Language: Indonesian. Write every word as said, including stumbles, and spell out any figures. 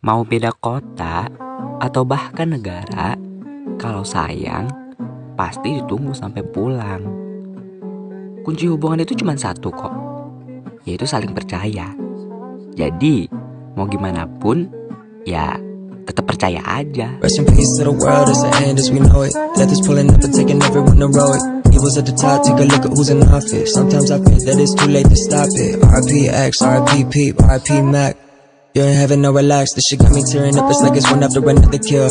Mau beda kota atau bahkan negara, kalau sayang pasti ditunggu sampai pulang. Kunci hubungan itu cuma satu kok, yaitu saling percaya. Jadi mau gimana pun ya tetap percaya aja. Rest in peace to the world, it's the end as we know it. Death is pulling up and taking everyone heroic. Evil's at the top, take a look at who's in office. Sometimes I think that it's too late to stop it. R I P X, R I P P, R I P Mac. You ain't having no relax, this shit got me tearing up. It's like it's one after another kill.